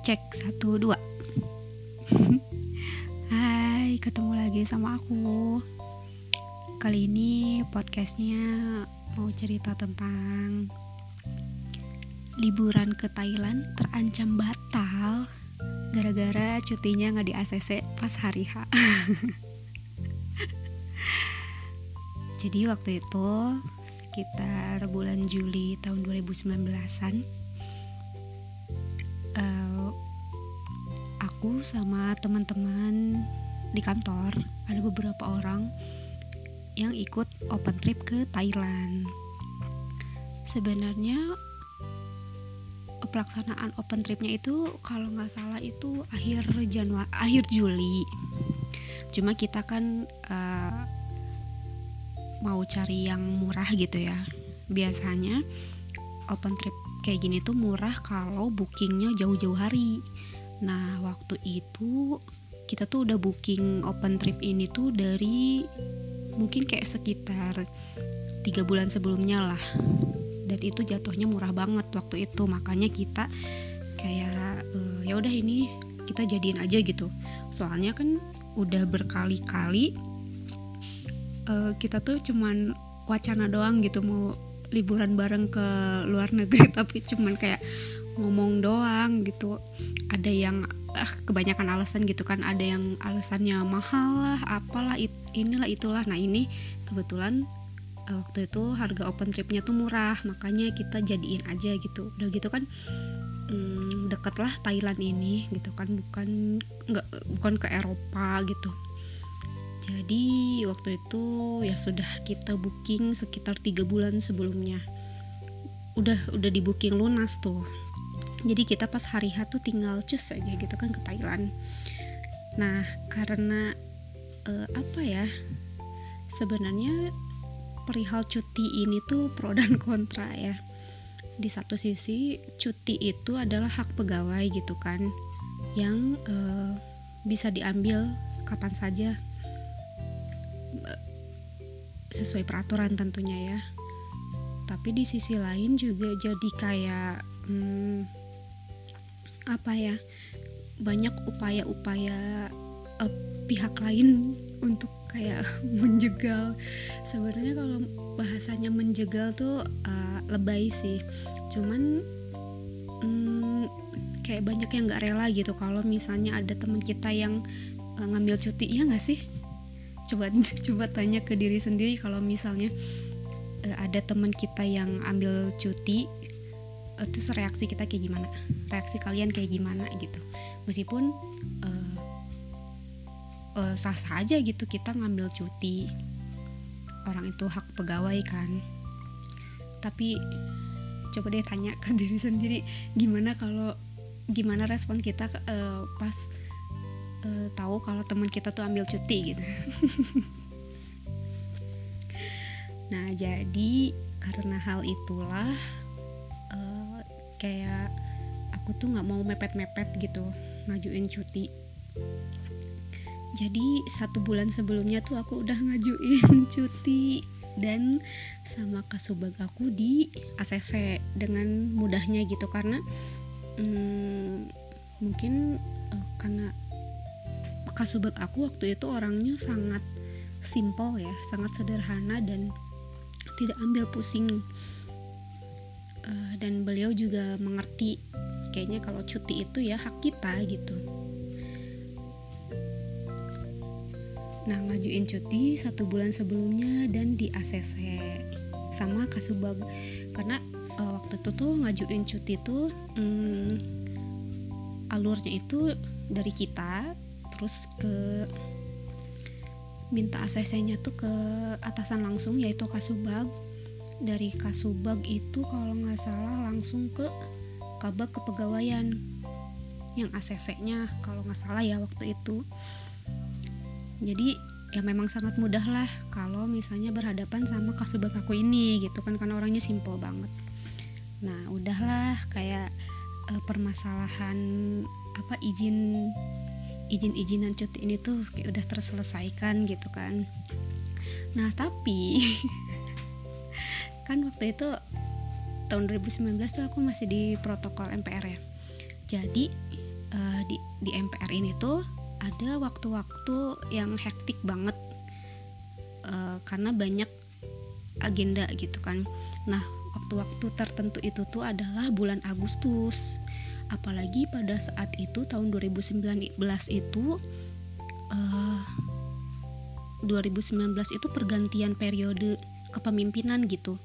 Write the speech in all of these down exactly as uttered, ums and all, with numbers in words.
Cek satu dua. Hai, ketemu lagi sama aku. Kali ini podcastnya mau cerita tentang liburan ke Thailand terancam batal gara-gara cutinya nggak di A C C pas hari H. Jadi waktu itu sekitar bulan Juli tahun dua ribu sembilan belas-an, aku sama teman-teman di kantor ada beberapa orang yang ikut open trip ke Thailand. Sebenarnya pelaksanaan open tripnya itu kalau nggak salah itu akhir Januari, akhir Juli. Cuma kita kan uh, mau cari yang murah gitu ya. Biasanya open trip kayak gini tuh murah kalau bookingnya jauh-jauh hari. Nah, waktu itu kita tuh udah booking open trip ini tuh dari mungkin kayak sekitar tiga bulan sebelumnya lah. Dan itu jatuhnya murah banget waktu itu. Makanya kita kayak e, ya udah ini kita jadiin aja gitu. Soalnya kan udah berkali-kali e, kita tuh cuman wacana doang gitu mau liburan bareng ke luar negeri, tapi cuman kayak ngomong doang gitu. Ada yang ah, kebanyakan alasan gitu kan, ada yang alasannya mahal lah, apalah, it, inilah itulah. Nah ini kebetulan waktu itu harga open tripnya tuh murah, makanya kita jadiin aja gitu. Udah gitu kan hmm, deket lah Thailand ini gitu kan, bukan nggak bukan ke Eropa gitu. Jadi waktu itu ya sudah kita booking sekitar tiga bulan sebelumnya, udah udah di booking lunas tuh. Jadi kita pas hari H tuh tinggal cus aja gitu kan ke Thailand. Nah karena uh, apa ya, sebenarnya perihal cuti ini tuh pro dan kontra ya. Di satu sisi cuti itu adalah hak pegawai gitu kan, yang uh, bisa diambil kapan saja sesuai peraturan tentunya ya. Tapi di sisi lain juga jadi kayak hmm, apa ya, banyak upaya-upaya uh, pihak lain untuk kayak menjegal. Sebenarnya kalau bahasanya menjegal tuh uh, lebay sih, cuman um, kayak banyak yang nggak rela gitu kalau misalnya ada teman kita yang uh, ngambil cuti, ya nggak sih? Coba coba tanya ke diri sendiri, kalau misalnya uh, ada teman kita yang ambil cuti, terus reaksi kita kayak gimana, reaksi kalian kayak gimana gitu. Meskipun uh, uh, sah-sah aja gitu kita ngambil cuti, orang itu hak pegawai kan. Tapi coba deh tanya ke diri sendiri, gimana kalau gimana respon kita uh, pas uh, tahu kalau teman kita tuh ambil cuti gitu. Nah jadi karena hal itulah kayak aku tuh nggak mau mepet-mepet gitu ngajuin cuti. Jadi satu bulan sebelumnya tuh aku udah ngajuin cuti dan sama kasubag aku di A C C dengan mudahnya gitu, karena hmm, mungkin uh, karena kasubag aku waktu itu orangnya sangat simple ya, sangat sederhana dan tidak ambil pusing. Uh, dan beliau juga mengerti kayaknya kalau cuti itu ya hak kita gitu. Nah ngajuin cuti satu bulan sebelumnya dan di A C C sama kasubag, karena uh, waktu itu tuh ngajuin cuti tuh um, alurnya itu dari kita terus ke minta A C C-nya tuh ke atasan langsung, yaitu kasubag. Dari kasubag itu kalau nggak salah langsung ke kabag kepegawaian yang A C C-nya kalau nggak salah ya waktu itu. Jadi ya memang sangat mudah lah kalau misalnya berhadapan sama kasubag aku ini gitu kan, karena orangnya simple banget. Nah udahlah kayak e, permasalahan apa izin izin-izinan cuti ini tuh kayak udah terselesaikan gitu kan. Nah tapi kan waktu itu tahun dua ribu sembilan belas tuh aku masih di protokol M P R ya. Jadi uh, di, di M P R ini tuh ada waktu-waktu yang hektik banget uh, karena banyak agenda gitu kan. Nah, waktu-waktu tertentu itu tuh adalah bulan Agustus. Apalagi pada saat itu tahun dua ribu sembilan belas itu uh, dua ribu sembilan belas itu pergantian periode kepemimpinan gitu.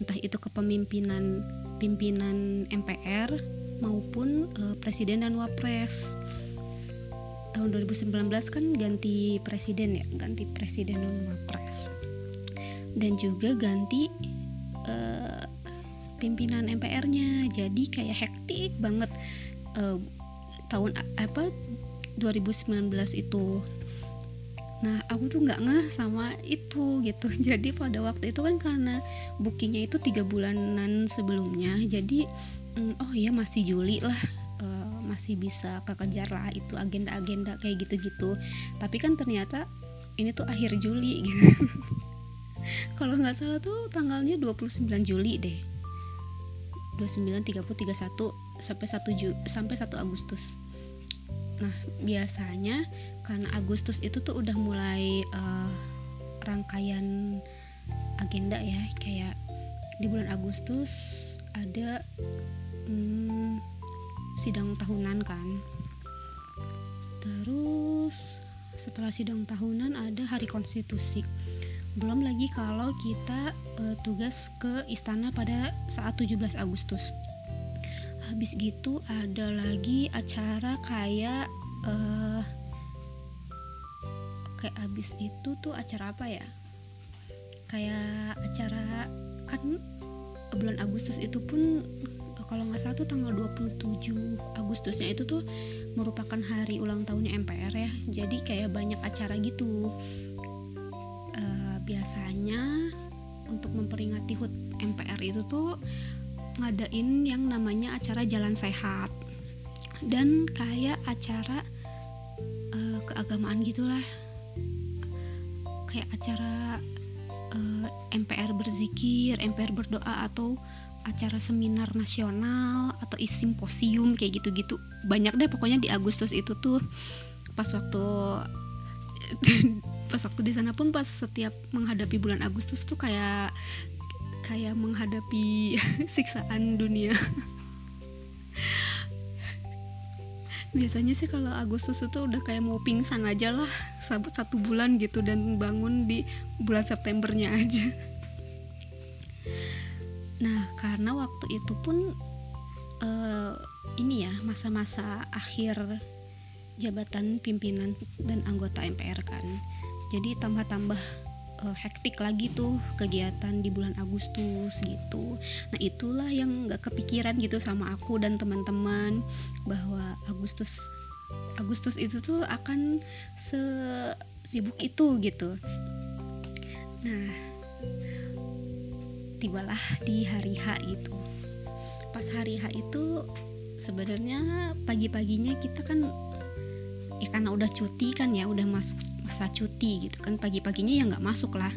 Entah itu kepemimpinan pimpinan M P R maupun uh, presiden dan wapres. Tahun dua ribu sembilan belas kan ganti presiden ya, ganti presiden dan wapres. Dan juga ganti uh, pimpinan M P R-nya, jadi kayak hektik banget uh, tahun apa dua ribu sembilan belas itu. Nah, aku tuh nggak ngeh sama itu gitu. Jadi pada waktu itu kan karena bookingnya itu tiga bulanan sebelumnya, jadi mm, oh ya masih Juli lah, uh, masih bisa kekejar lah itu agenda-agenda kayak gitu-gitu. Tapi kan ternyata ini tuh akhir Juli gitu. Kalau nggak salah tuh tanggalnya dua puluh sembilan Juli deh, dua puluh sembilan, tiga puluh, tiga puluh satu sampai satu Agustus. Nah, biasanya karena Agustus itu tuh udah mulai uh, rangkaian agenda ya, kayak di bulan Agustus ada hmm, sidang tahunan kan. Terus setelah sidang tahunan ada hari konstitusi. Belum lagi kalau kita e, tugas ke istana pada saat tujuh belas Agustus. Habis gitu ada lagi acara kayak e, kayak habis itu tuh acara apa ya? Kayak acara kan bulan Agustus itu pun kalau nggak salah tuh tanggal dua puluh tujuh Agustusnya itu tuh merupakan hari ulang tahunnya M P R ya. Jadi kayak banyak acara gitu. Biasanya untuk memperingati H U T M P R itu tuh ngadain yang namanya acara jalan sehat dan kayak acara uh, keagamaan gitulah, kayak acara uh, M P R berzikir, M P R berdoa, atau acara seminar nasional atau simposium kayak gitu-gitu. Banyak deh pokoknya di Agustus itu tuh. Pas waktu pas waktu di sana pun pas setiap menghadapi bulan Agustus tuh kayak kayak menghadapi siksaan dunia. Biasanya sih kalau Agustus itu udah kayak mau pingsan aja lah, sahabat satu bulan gitu, dan bangun di bulan Septembernya aja. Nah, karena waktu itu pun uh, ini ya masa-masa akhir jabatan pimpinan dan anggota M P R kan. Jadi tambah-tambah uh, hektik lagi tuh kegiatan di bulan Agustus gitu. Nah, itulah yang gak kepikiran gitu sama aku dan teman-teman, bahwa Agustus Agustus itu tuh akan sesibuk itu gitu. Nah, tibalah di hari H itu. Pas hari H itu sebenarnya pagi-paginya kita kan ya karena udah cuti kan ya, udah masuk masa cuti gitu kan, pagi-paginya ya nggak masuk lah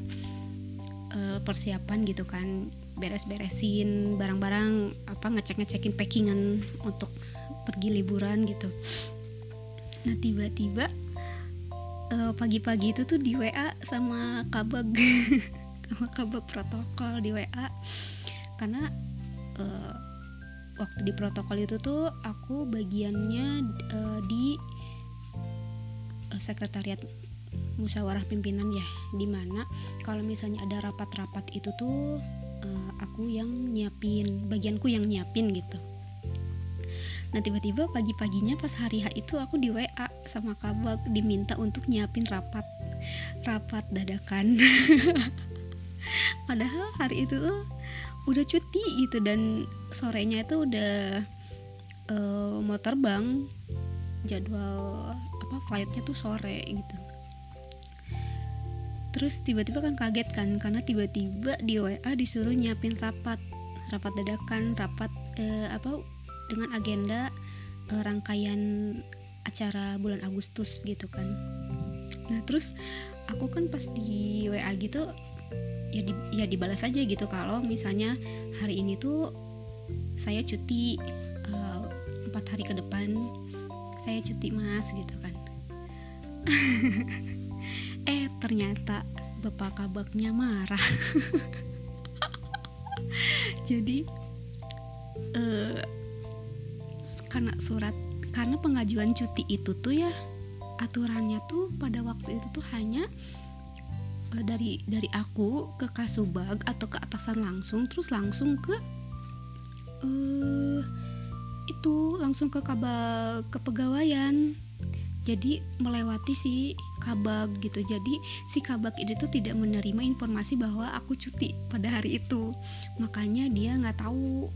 e, persiapan gitu kan, beres-beresin barang-barang, apa ngecek-ngecekin packingan untuk pergi liburan gitu. Nah, tiba-tiba e, pagi-pagi itu tuh di W A sama kabag sama kabag protokol di W A, karena e, waktu di protokol itu tuh aku bagiannya e, di sekretariat musyawarah pimpinan ya, dimana kalau misalnya ada rapat-rapat itu tuh uh, aku yang nyiapin, bagianku yang nyiapin gitu. Nah, tiba-tiba pagi-paginya pas hari H itu aku di W A sama kabag diminta untuk nyiapin rapat rapat dadakan. Padahal hari itu tuh udah cuti gitu, dan sorenya itu udah uh, mau terbang, jadwal flightnya tuh sore gitu. Terus tiba-tiba kan kaget kan, karena tiba-tiba di W A disuruh nyiapin rapat rapat dadakan, rapat eh, apa dengan agenda eh, rangkaian acara bulan Agustus gitu kan. Nah, terus aku kan pas di W A gitu ya di, ya dibalas aja gitu kalau misalnya hari ini tuh saya cuti eh, empat hari ke depan, saya cuti mas gitu kan. Eh ternyata bapak kabaknya marah. Jadi eh, karena surat karena pengajuan cuti itu tuh ya aturannya tuh pada waktu itu tuh hanya eh, dari dari aku ke Kasubag atau ke atasan langsung, terus langsung ke eh, itu langsung ke kabag kepegawaian. Jadi melewati si kabag gitu. Jadi si kabag ini tuh tidak menerima informasi bahwa aku cuti pada hari itu. Makanya dia nggak tahu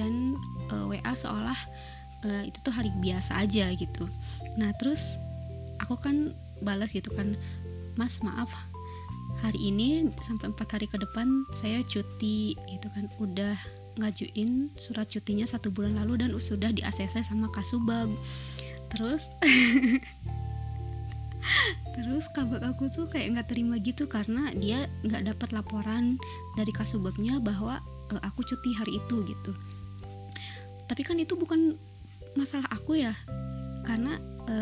dan e, W A seolah e, itu tuh hari biasa aja gitu. Nah terus aku kan balas gitu kan, mas maaf hari ini sampai empat hari ke depan saya cuti gitu kan. Udah ngajuin surat cutinya satu bulan lalu dan sudah di A C C sama Kasubag. Terus terus kabak aku tuh kayak nggak terima gitu karena dia nggak dapat laporan dari Kasubagnya bahwa e, aku cuti hari itu gitu. Tapi kan itu bukan masalah aku ya, karena e,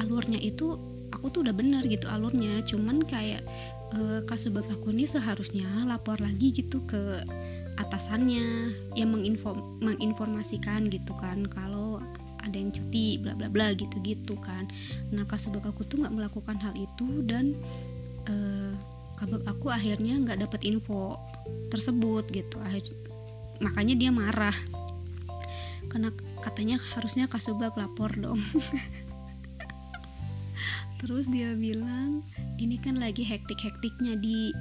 alurnya itu aku tuh udah benar gitu alurnya, cuman kayak e, Kasubag aku nih seharusnya lapor lagi gitu ke atasannya yang menginform- menginformasikan gitu kan kalau ada yang cuti bla bla bla gitu-gitu kan. Nah Kasubag aku tuh nggak melakukan hal itu dan e, kabag aku akhirnya nggak dapat info tersebut gitu. Akhir, makanya dia marah karena katanya harusnya Kasubag lapor dong. Terus dia bilang ini kan lagi hektik-hektiknya di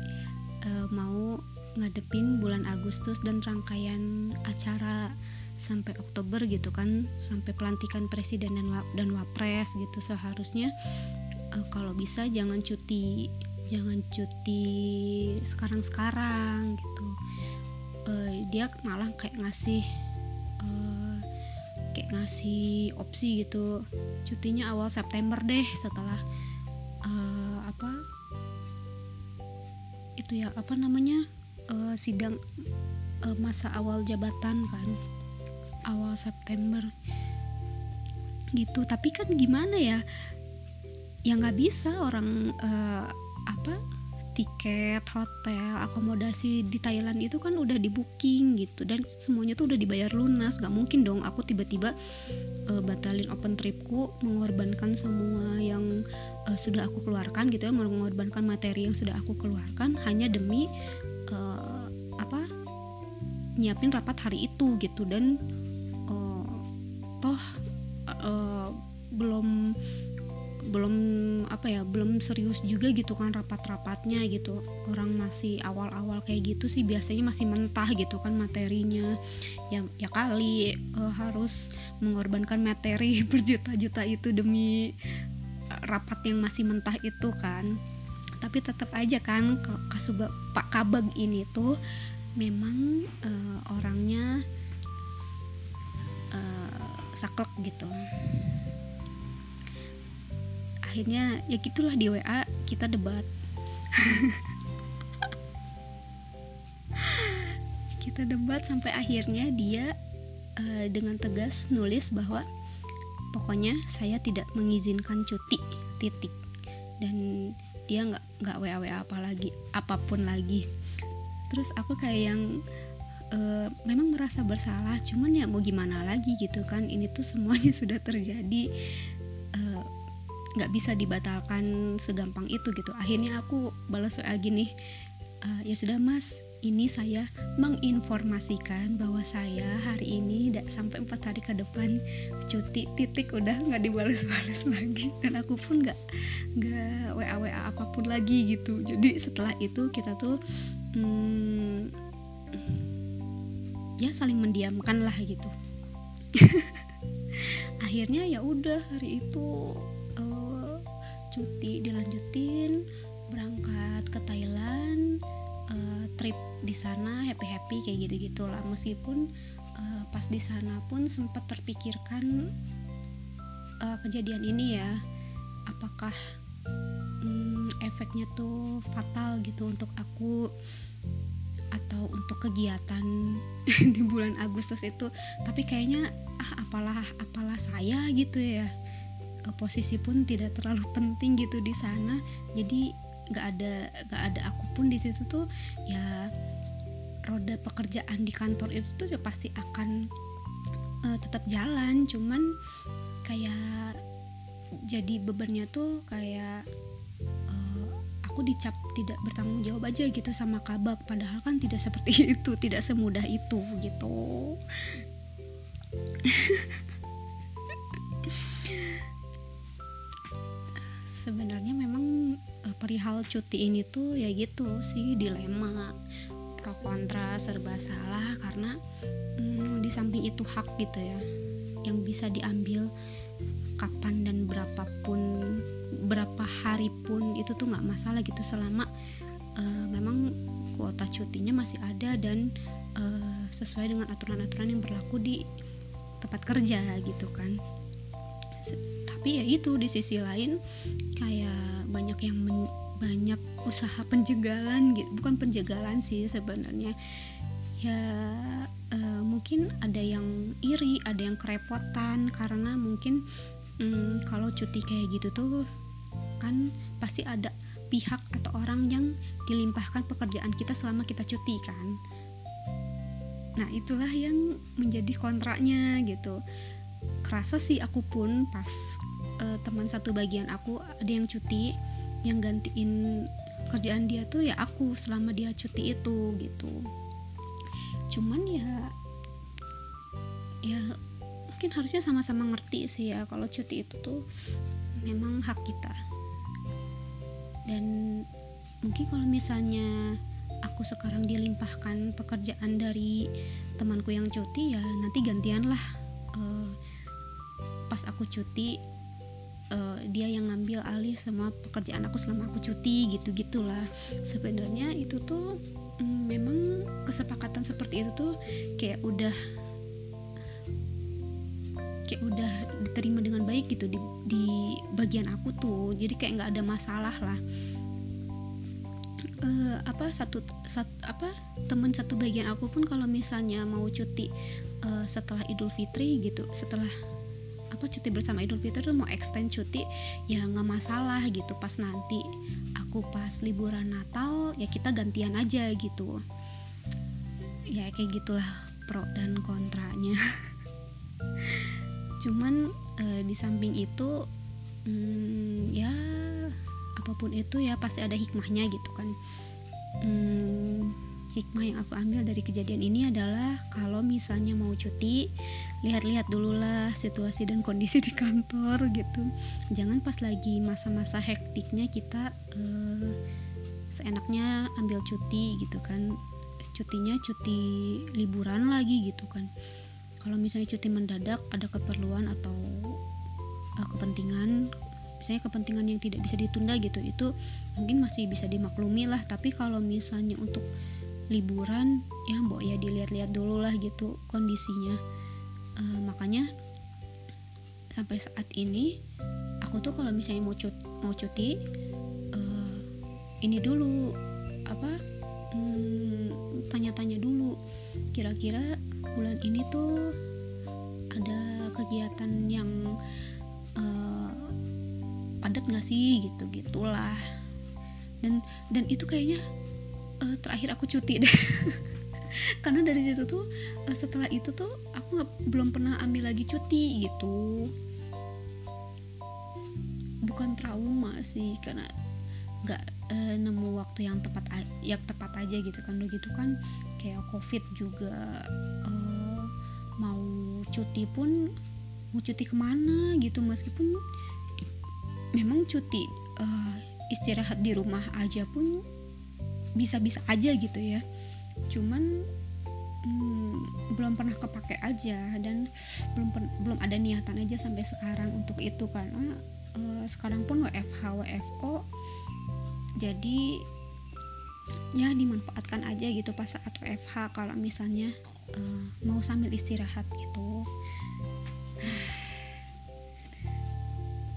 e, mau ngadepin bulan Agustus dan rangkaian acara sampai Oktober gitu kan, sampai pelantikan presiden dan wap- dan wapres gitu. Seharusnya uh, kalau bisa jangan cuti jangan cuti sekarang-sekarang gitu. Uh, dia malah kayak ngasih uh, kayak ngasih opsi gitu, cutinya awal September deh setelah uh, apa itu ya apa namanya uh, sidang uh, masa awal jabatan kan, awal September gitu. Tapi kan gimana ya, ya nggak bisa orang uh, apa tiket hotel akomodasi di Thailand itu kan udah di booking gitu dan semuanya tuh udah dibayar lunas. Nggak mungkin dong aku tiba-tiba uh, batalin open tripku, mengorbankan semua yang uh, sudah aku keluarkan gitu ya, mengorbankan materi yang sudah aku keluarkan hanya demi uh, apa nyiapin rapat hari itu gitu. Dan uh, toh uh, belum belum apa ya belum serius juga gitu kan rapat-rapatnya gitu. Orang masih awal-awal kayak gitu sih biasanya, masih mentah gitu kan materinya ya, ya kali uh, harus mengorbankan materi berjuta-juta itu demi rapat yang masih mentah itu kan. Tapi tetap aja kan Kasubag, Pak Kabag ini tuh memang uh, orangnya uh, saklek gitu. Akhirnya ya gitulah di W A kita debat. Kita debat sampai akhirnya dia uh, dengan tegas nulis bahwa pokoknya saya tidak mengizinkan cuti titik, dan dia nggak nggak W A W A apa lagi apapun lagi. Terus aku kayak yang e, memang merasa bersalah, cuman ya mau gimana lagi gitu kan, ini tuh semuanya sudah terjadi, e, gak bisa dibatalkan segampang itu gitu. Akhirnya aku balas W A gini, e, ya sudah mas, ini saya menginformasikan bahwa saya hari ini sampai empat hari ke depan cuti titik. Udah gak dibalas-balas lagi dan aku pun gak, gak W A W A apapun lagi gitu. Jadi setelah itu kita tuh Hmm, ya saling mendiamkan lah gitu. Akhirnya ya udah hari itu uh, cuti dilanjutin, berangkat ke Thailand, uh, trip di sana happy-happy kayak gitu-gitu lah. Meskipun uh, pas di sana pun sempat terpikirkan uh, kejadian ini ya, apakah efeknya tuh fatal gitu untuk aku, atau untuk kegiatan di bulan Agustus itu, tapi kayaknya ah apalah apalah saya gitu ya, posisi pun tidak terlalu penting gitu di sana, jadi nggak ada nggak ada aku pun di situ tuh ya. Roda pekerjaan di kantor itu tuh ya pasti akan uh, tetap jalan, cuman kayak jadi bebannya tuh kayak uh, aku dicap tidak bertanggung jawab aja gitu sama kabak, padahal kan tidak seperti itu, tidak semudah itu gitu. Sebenarnya memang uh, perihal cuti ini tuh ya gitu sih, dilema pro kontra, serba salah, karena hmm, di samping itu hak gitu ya yang bisa diambil kapan dan berapapun, berapa hari pun itu tuh nggak masalah gitu, selama uh, memang kuota cutinya masih ada dan uh, sesuai dengan aturan-aturan yang berlaku di tempat kerja gitu kan. Se- tapi ya itu di sisi lain kayak banyak yang men- banyak usaha penjagalan gitu, bukan penjagalan sih sebenarnya ya, e, mungkin ada yang iri, ada yang kerepotan karena mungkin mm, kalau cuti kayak gitu tuh kan pasti ada pihak atau orang yang dilimpahkan pekerjaan kita selama kita cuti kan. Nah itulah yang menjadi kontraknya gitu. Kerasa sih aku pun pas e, teman satu bagian aku ada yang cuti, yang gantiin kerjaan dia tuh ya aku selama dia cuti itu gitu. Cuman ya ya mungkin harusnya sama-sama ngerti sih ya kalau cuti itu tuh memang hak kita. Dan mungkin kalau misalnya aku sekarang dilimpahkan pekerjaan dari temanku yang cuti, ya nanti gantian lah, uh, pas aku cuti dia yang ngambil alih semua pekerjaan aku selama aku cuti, gitu-gitulah. Sebenarnya itu tuh mm, memang kesepakatan seperti itu tuh kayak udah kayak udah diterima dengan baik gitu di, di bagian aku tuh, jadi kayak nggak ada masalah lah. E, apa satu sat, apa teman satu bagian aku pun kalau misalnya mau cuti e, setelah Idul Fitri gitu, setelah apa cuti bersama Idul Fitri tuh mau extend cuti ya nggak masalah gitu, pas nanti aku pas liburan Natal ya kita gantian aja gitu ya, kayak gitulah pro dan kontranya. Cuman e, di samping itu hmm, ya apapun itu ya pasti ada hikmahnya gitu kan. hmm, Hikmah yang aku ambil dari kejadian ini adalah kalau misalnya mau cuti, lihat-lihat dululah situasi dan kondisi di kantor gitu. Jangan pas lagi masa-masa hektiknya kita eh, seenaknya ambil cuti gitu kan. Cutinya cuti liburan lagi gitu kan. Kalau misalnya cuti mendadak ada keperluan atau eh, kepentingan, misalnya kepentingan yang tidak bisa ditunda gitu, itu mungkin masih bisa dimaklumi lah. Tapi kalau misalnya untuk liburan ya mbok ya dilihat-lihat dulu lah gitu kondisinya. E, makanya sampai saat ini aku tuh kalau misalnya mau cuti, mau cuti e, ini dulu apa hmm, tanya-tanya dulu kira-kira bulan ini tuh ada kegiatan yang e, padat nggak sih gitu gitulah. Dan dan itu kayaknya terakhir aku cuti deh. Karena dari situ tuh setelah itu tuh aku gak, belum pernah ambil lagi cuti gitu. Bukan trauma sih, karena gak eh, nemu waktu yang tepat yang tepat aja gitu kan. Udah gitu kan kayak COVID juga, eh, mau cuti pun mau cuti kemana gitu, meskipun memang cuti eh, istirahat di rumah aja pun bisa-bisa aja gitu ya, cuman hmm, belum pernah kepake aja dan belum per- belum ada niatan aja sampai sekarang untuk itu, karena uh, sekarang pun W F H W F O, jadi ya dimanfaatkan aja gitu pas saat W F H kalau misalnya uh, mau sambil istirahat gitu.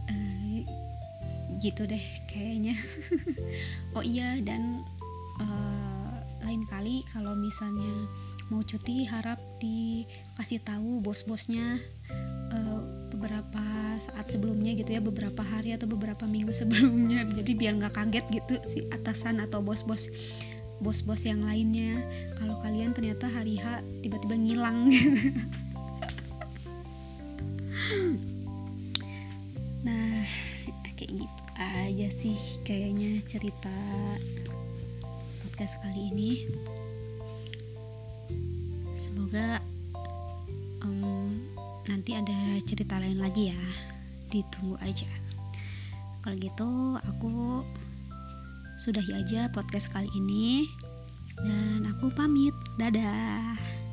uh, gitu deh kayaknya. Oh iya, dan Uh, lain kali kalau misalnya mau cuti harap dikasih tahu bos-bosnya uh, beberapa saat sebelumnya gitu ya, beberapa hari atau beberapa minggu sebelumnya, jadi biar nggak kaget gitu si atasan atau bos-bos bos-bos yang lainnya kalau kalian ternyata hari H tiba-tiba ngilang. Nah kayak gitu aja sih kayaknya cerita podcast kali ini. Semoga um, nanti ada cerita lain lagi ya, ditunggu aja. Kalau gitu aku sudahi aja podcast kali ini dan aku pamit, dadah.